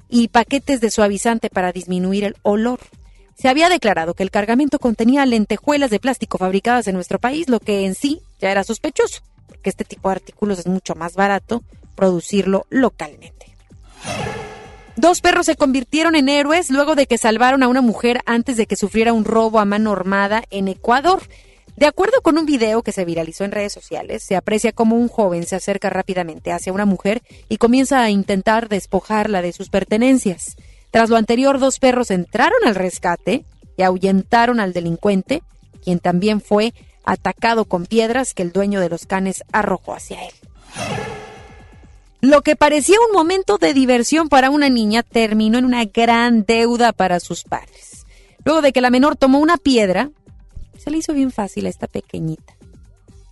y paquetes de suavizante para disminuir el olor. Se había declarado que el cargamento contenía lentejuelas de plástico fabricadas en nuestro país, lo que en sí ya era sospechoso, porque este tipo de artículos es mucho más barato producirlo localmente. Dos perros se convirtieron en héroes luego de que salvaron a una mujer antes de que sufriera un robo a mano armada en Ecuador. De acuerdo con un video que se viralizó en redes sociales, se aprecia cómo un joven se acerca rápidamente hacia una mujer y comienza a intentar despojarla de sus pertenencias. Tras lo anterior, dos perros entraron al rescate y ahuyentaron al delincuente, quien también fue atacado con piedras que el dueño de los canes arrojó hacia él. Lo que parecía un momento de diversión para una niña terminó en una gran deuda para sus padres. Luego de que la menor tomó una piedra, se le hizo bien fácil a esta pequeñita.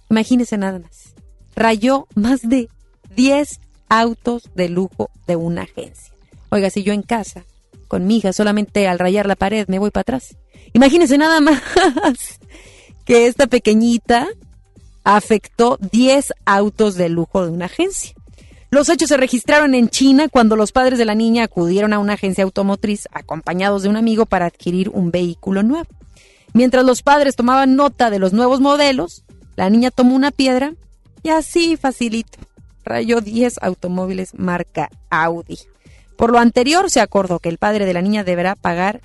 Imagínense nada más. Rayó más de 10 autos de lujo de una agencia. Oiga, si yo en casa con mi hija, solamente al rayar la pared me voy para atrás. Imagínense nada más que esta pequeñita afectó 10 autos de lujo de una agencia. Los hechos se registraron en China cuando los padres de la niña acudieron a una agencia automotriz acompañados de un amigo para adquirir un vehículo nuevo. Mientras los padres tomaban nota de los nuevos modelos, la niña tomó una piedra y así facilito rayó 10 automóviles marca Audi. Por lo anterior, se acordó que el padre de la niña deberá pagar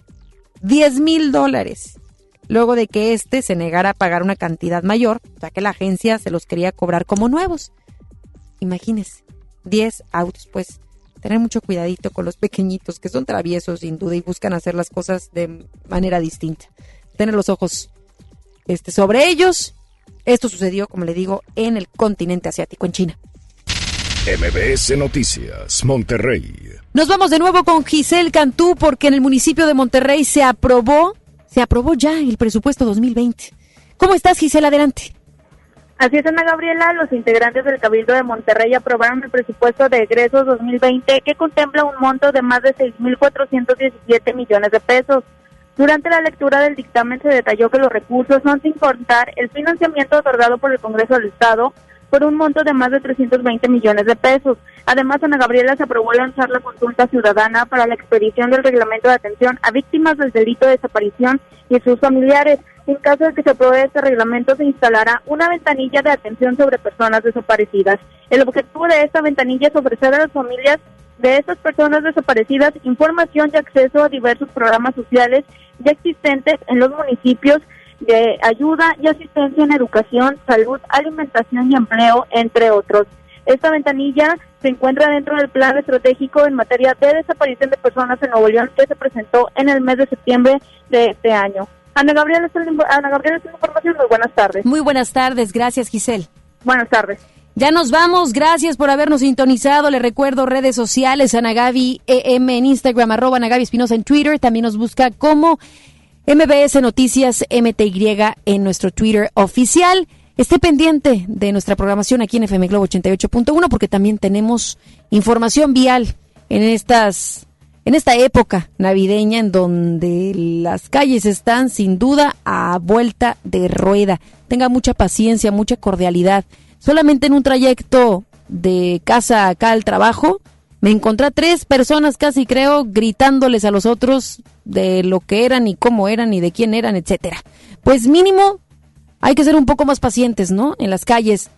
$10,000, luego de que éste se negara a pagar una cantidad mayor, ya que la agencia se los quería cobrar como nuevos. Imagínense, 10 autos, pues tener mucho cuidadito con los pequeñitos, que son traviesos sin duda y buscan hacer las cosas de manera distinta. Tener los ojos sobre ellos. Esto sucedió, como le digo, en el continente asiático, en China. MBS Noticias, Monterrey. Nos vamos de nuevo con Giselle Cantú, porque en el municipio de Monterrey se aprobó ya el presupuesto 2020. ¿Cómo estás, Giselle? Adelante. Así es, Ana Gabriela. Los integrantes del Cabildo de Monterrey aprobaron el presupuesto de egresos 2020, que contempla un monto de más de 6.417 millones de pesos. Durante la lectura del dictamen se detalló que los recursos son sin contar el financiamiento otorgado por el Congreso del Estado por un monto de más de 320 millones de pesos. Además, Ana Gabriela, se aprobó lanzar la consulta ciudadana para la expedición del reglamento de atención a víctimas del delito de desaparición y sus familiares. En caso de que se apruebe este reglamento, se instalará una ventanilla de atención sobre personas desaparecidas. El objetivo de esta ventanilla es ofrecer a las familias de estas personas desaparecidas información y acceso a diversos programas sociales ya existentes en los municipios de ayuda y asistencia en educación, salud, alimentación y empleo, entre otros. Esta ventanilla se encuentra dentro del plan estratégico en materia de desaparición de personas en Nuevo León, que se presentó en el mes de septiembre de este año. Ana Gabriela, esta información. Muy buenas tardes. Muy buenas tardes, gracias, Giselle. Buenas tardes. Ya nos vamos, gracias por habernos sintonizado. Les recuerdo redes sociales, Ana Gaby EM en Instagram, @ Ana Gaby Espinoza en Twitter. También nos busca como MBS Noticias MTY en nuestro Twitter oficial. Esté pendiente de nuestra programación aquí en FM Globo 88.1, porque también tenemos información vial en esta época navideña, en donde las calles están sin duda a vuelta de rueda. Tenga mucha paciencia, mucha cordialidad. Solamente en un trayecto de casa acá al trabajo, me encontré a 3 personas, casi creo, gritándoles a los otros de lo que eran y cómo eran y de quién eran, etcétera. Pues mínimo, hay que ser un poco más pacientes, ¿no? En las calles.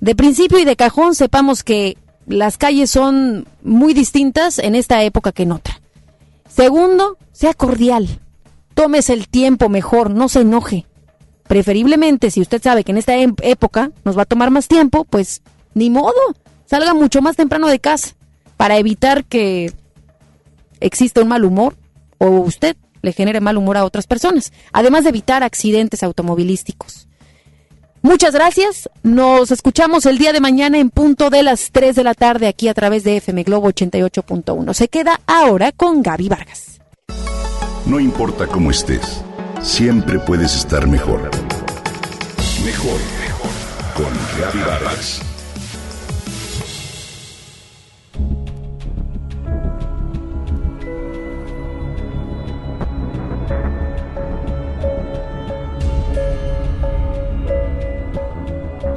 De principio y de cajón, sepamos que las calles son muy distintas en esta época que en otra. Segundo, sea cordial. Tómese el tiempo mejor, no se enoje. Preferiblemente, si usted sabe que en esta época nos va a tomar más tiempo, pues ni modo, salga mucho más temprano de casa para evitar que exista un mal humor o usted le genere mal humor a otras personas, además de evitar accidentes automovilísticos. Muchas gracias. Nos escuchamos el día de mañana en punto de las 3 de la tarde aquí a través de FM Globo 88.1. Se queda ahora con Gaby Vargas. No importa cómo estés, siempre puedes estar mejor. Mejor, mejor. Con Gaby Vargas.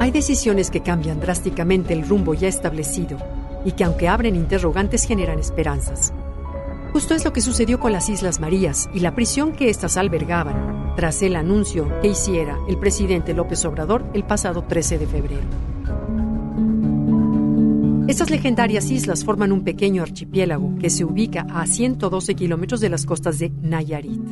Hay decisiones que cambian drásticamente el rumbo ya establecido y que, aunque abren interrogantes, generan esperanzas. Justo es lo que sucedió con las Islas Marías y la prisión que éstas albergaban, tras el anuncio que hiciera el presidente López Obrador el pasado 13 de febrero. Estas legendarias islas forman un pequeño archipiélago que se ubica a 112 kilómetros de las costas de Nayarit.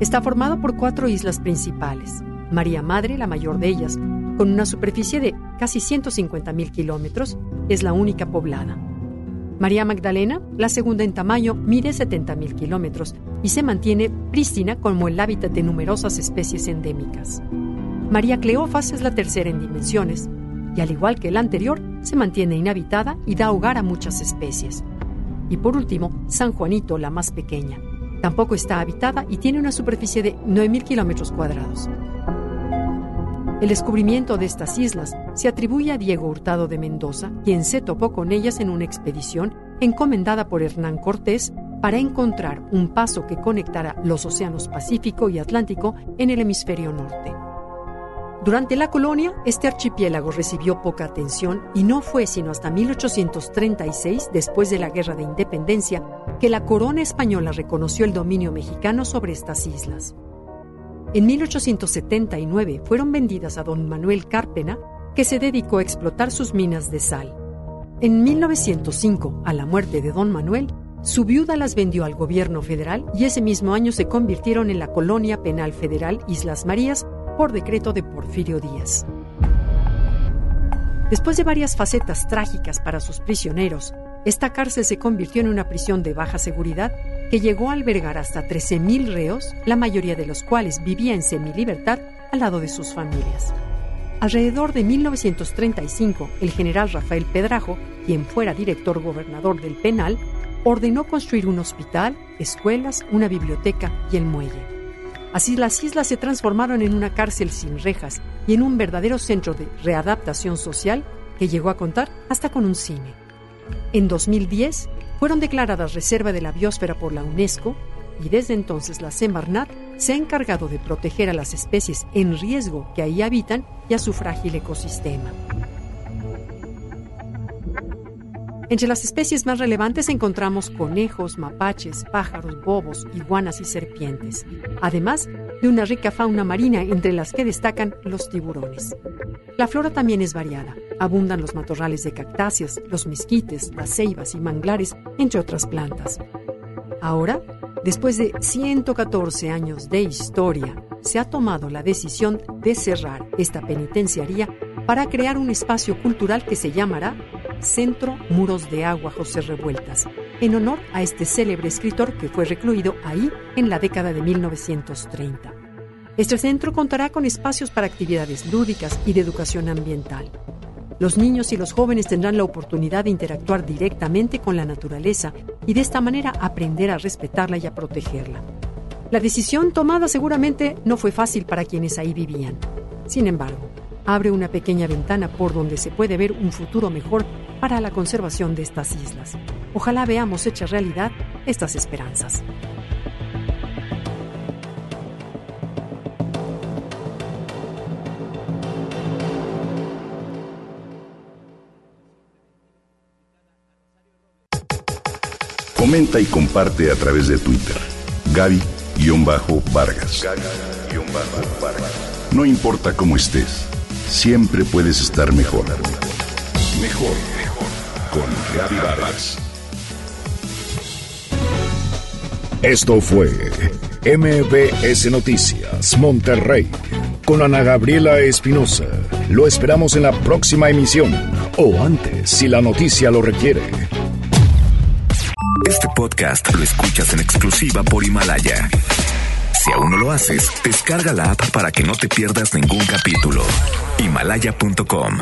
Está formado por 4 islas principales, María Madre, la mayor de ellas, con una superficie de casi 150.000 kilómetros, es la única poblada. María Magdalena, la segunda en tamaño, mide 70.000 kilómetros y se mantiene prístina como el hábitat de numerosas especies endémicas. María Cleofas es la tercera en dimensiones y, al igual que la anterior, se mantiene inhabitada y da hogar a muchas especies. Y por último, San Juanito, la más pequeña. Tampoco está habitada y tiene una superficie de 9.000 kilómetros cuadrados. El descubrimiento de estas islas se atribuye a Diego Hurtado de Mendoza, quien se topó con ellas en una expedición encomendada por Hernán Cortés para encontrar un paso que conectara los océanos Pacífico y Atlántico en el hemisferio norte. Durante la colonia, este archipiélago recibió poca atención y no fue sino hasta 1836, después de la Guerra de Independencia, que la corona española reconoció el dominio mexicano sobre estas islas. En 1879 fueron vendidas a don Manuel Cárpena, que se dedicó a explotar sus minas de sal. En 1905, a la muerte de don Manuel, su viuda las vendió al gobierno federal y ese mismo año se convirtieron en la Colonia Penal Federal Islas Marías por decreto de Porfirio Díaz. Después de varias facetas trágicas para sus prisioneros, esta cárcel se convirtió en una prisión de baja seguridad que llegó a albergar hasta 13.000 reos, la mayoría de los cuales vivía en semilibertad al lado de sus familias. Alrededor de 1935, el general Rafael Pedrajo, quien fuera director gobernador del penal, ordenó construir un hospital, escuelas, una biblioteca y el muelle. Así las islas se transformaron en una cárcel sin rejas y en un verdadero centro de readaptación social que llegó a contar hasta con un cine. En 2010, fueron declaradas Reserva de la Biosfera por la UNESCO y desde entonces la SEMARNAT se ha encargado de proteger a las especies en riesgo que ahí habitan y a su frágil ecosistema. Entre las especies más relevantes encontramos conejos, mapaches, pájaros, bobos, iguanas y serpientes, además de una rica fauna marina entre las que destacan los tiburones. La flora también es variada. Abundan los matorrales de cactáceas, los mezquites, las ceibas y manglares, entre otras plantas. Ahora, después de 114 años de historia, se ha tomado la decisión de cerrar esta penitenciaría para crear un espacio cultural que se llamará Centro Muros de Agua José Revueltas, en honor a este célebre escritor que fue recluido ahí en la década de 1930. Este centro contará con espacios para actividades lúdicas y de educación ambiental. Los niños y los jóvenes tendrán la oportunidad de interactuar directamente con la naturaleza y de esta manera aprender a respetarla y a protegerla. La decisión tomada seguramente no fue fácil para quienes ahí vivían. Sin embargo, abre una pequeña ventana por donde se puede ver un futuro mejor para la conservación de estas islas. Ojalá veamos hecha realidad estas esperanzas. Comenta y comparte a través de Twitter. Gaby-Vargas. No importa cómo estés, siempre puedes estar mejor. Mejor, mejor. Con Gaby Vargas. Esto fue MBS Noticias Monterrey con Ana Gabriela Espinoza. Lo esperamos en la próxima emisión o antes si la noticia lo requiere. Este podcast lo escuchas en exclusiva por Himalaya. Si aún no lo haces, descarga la app para que no te pierdas ningún capítulo. Himalaya.com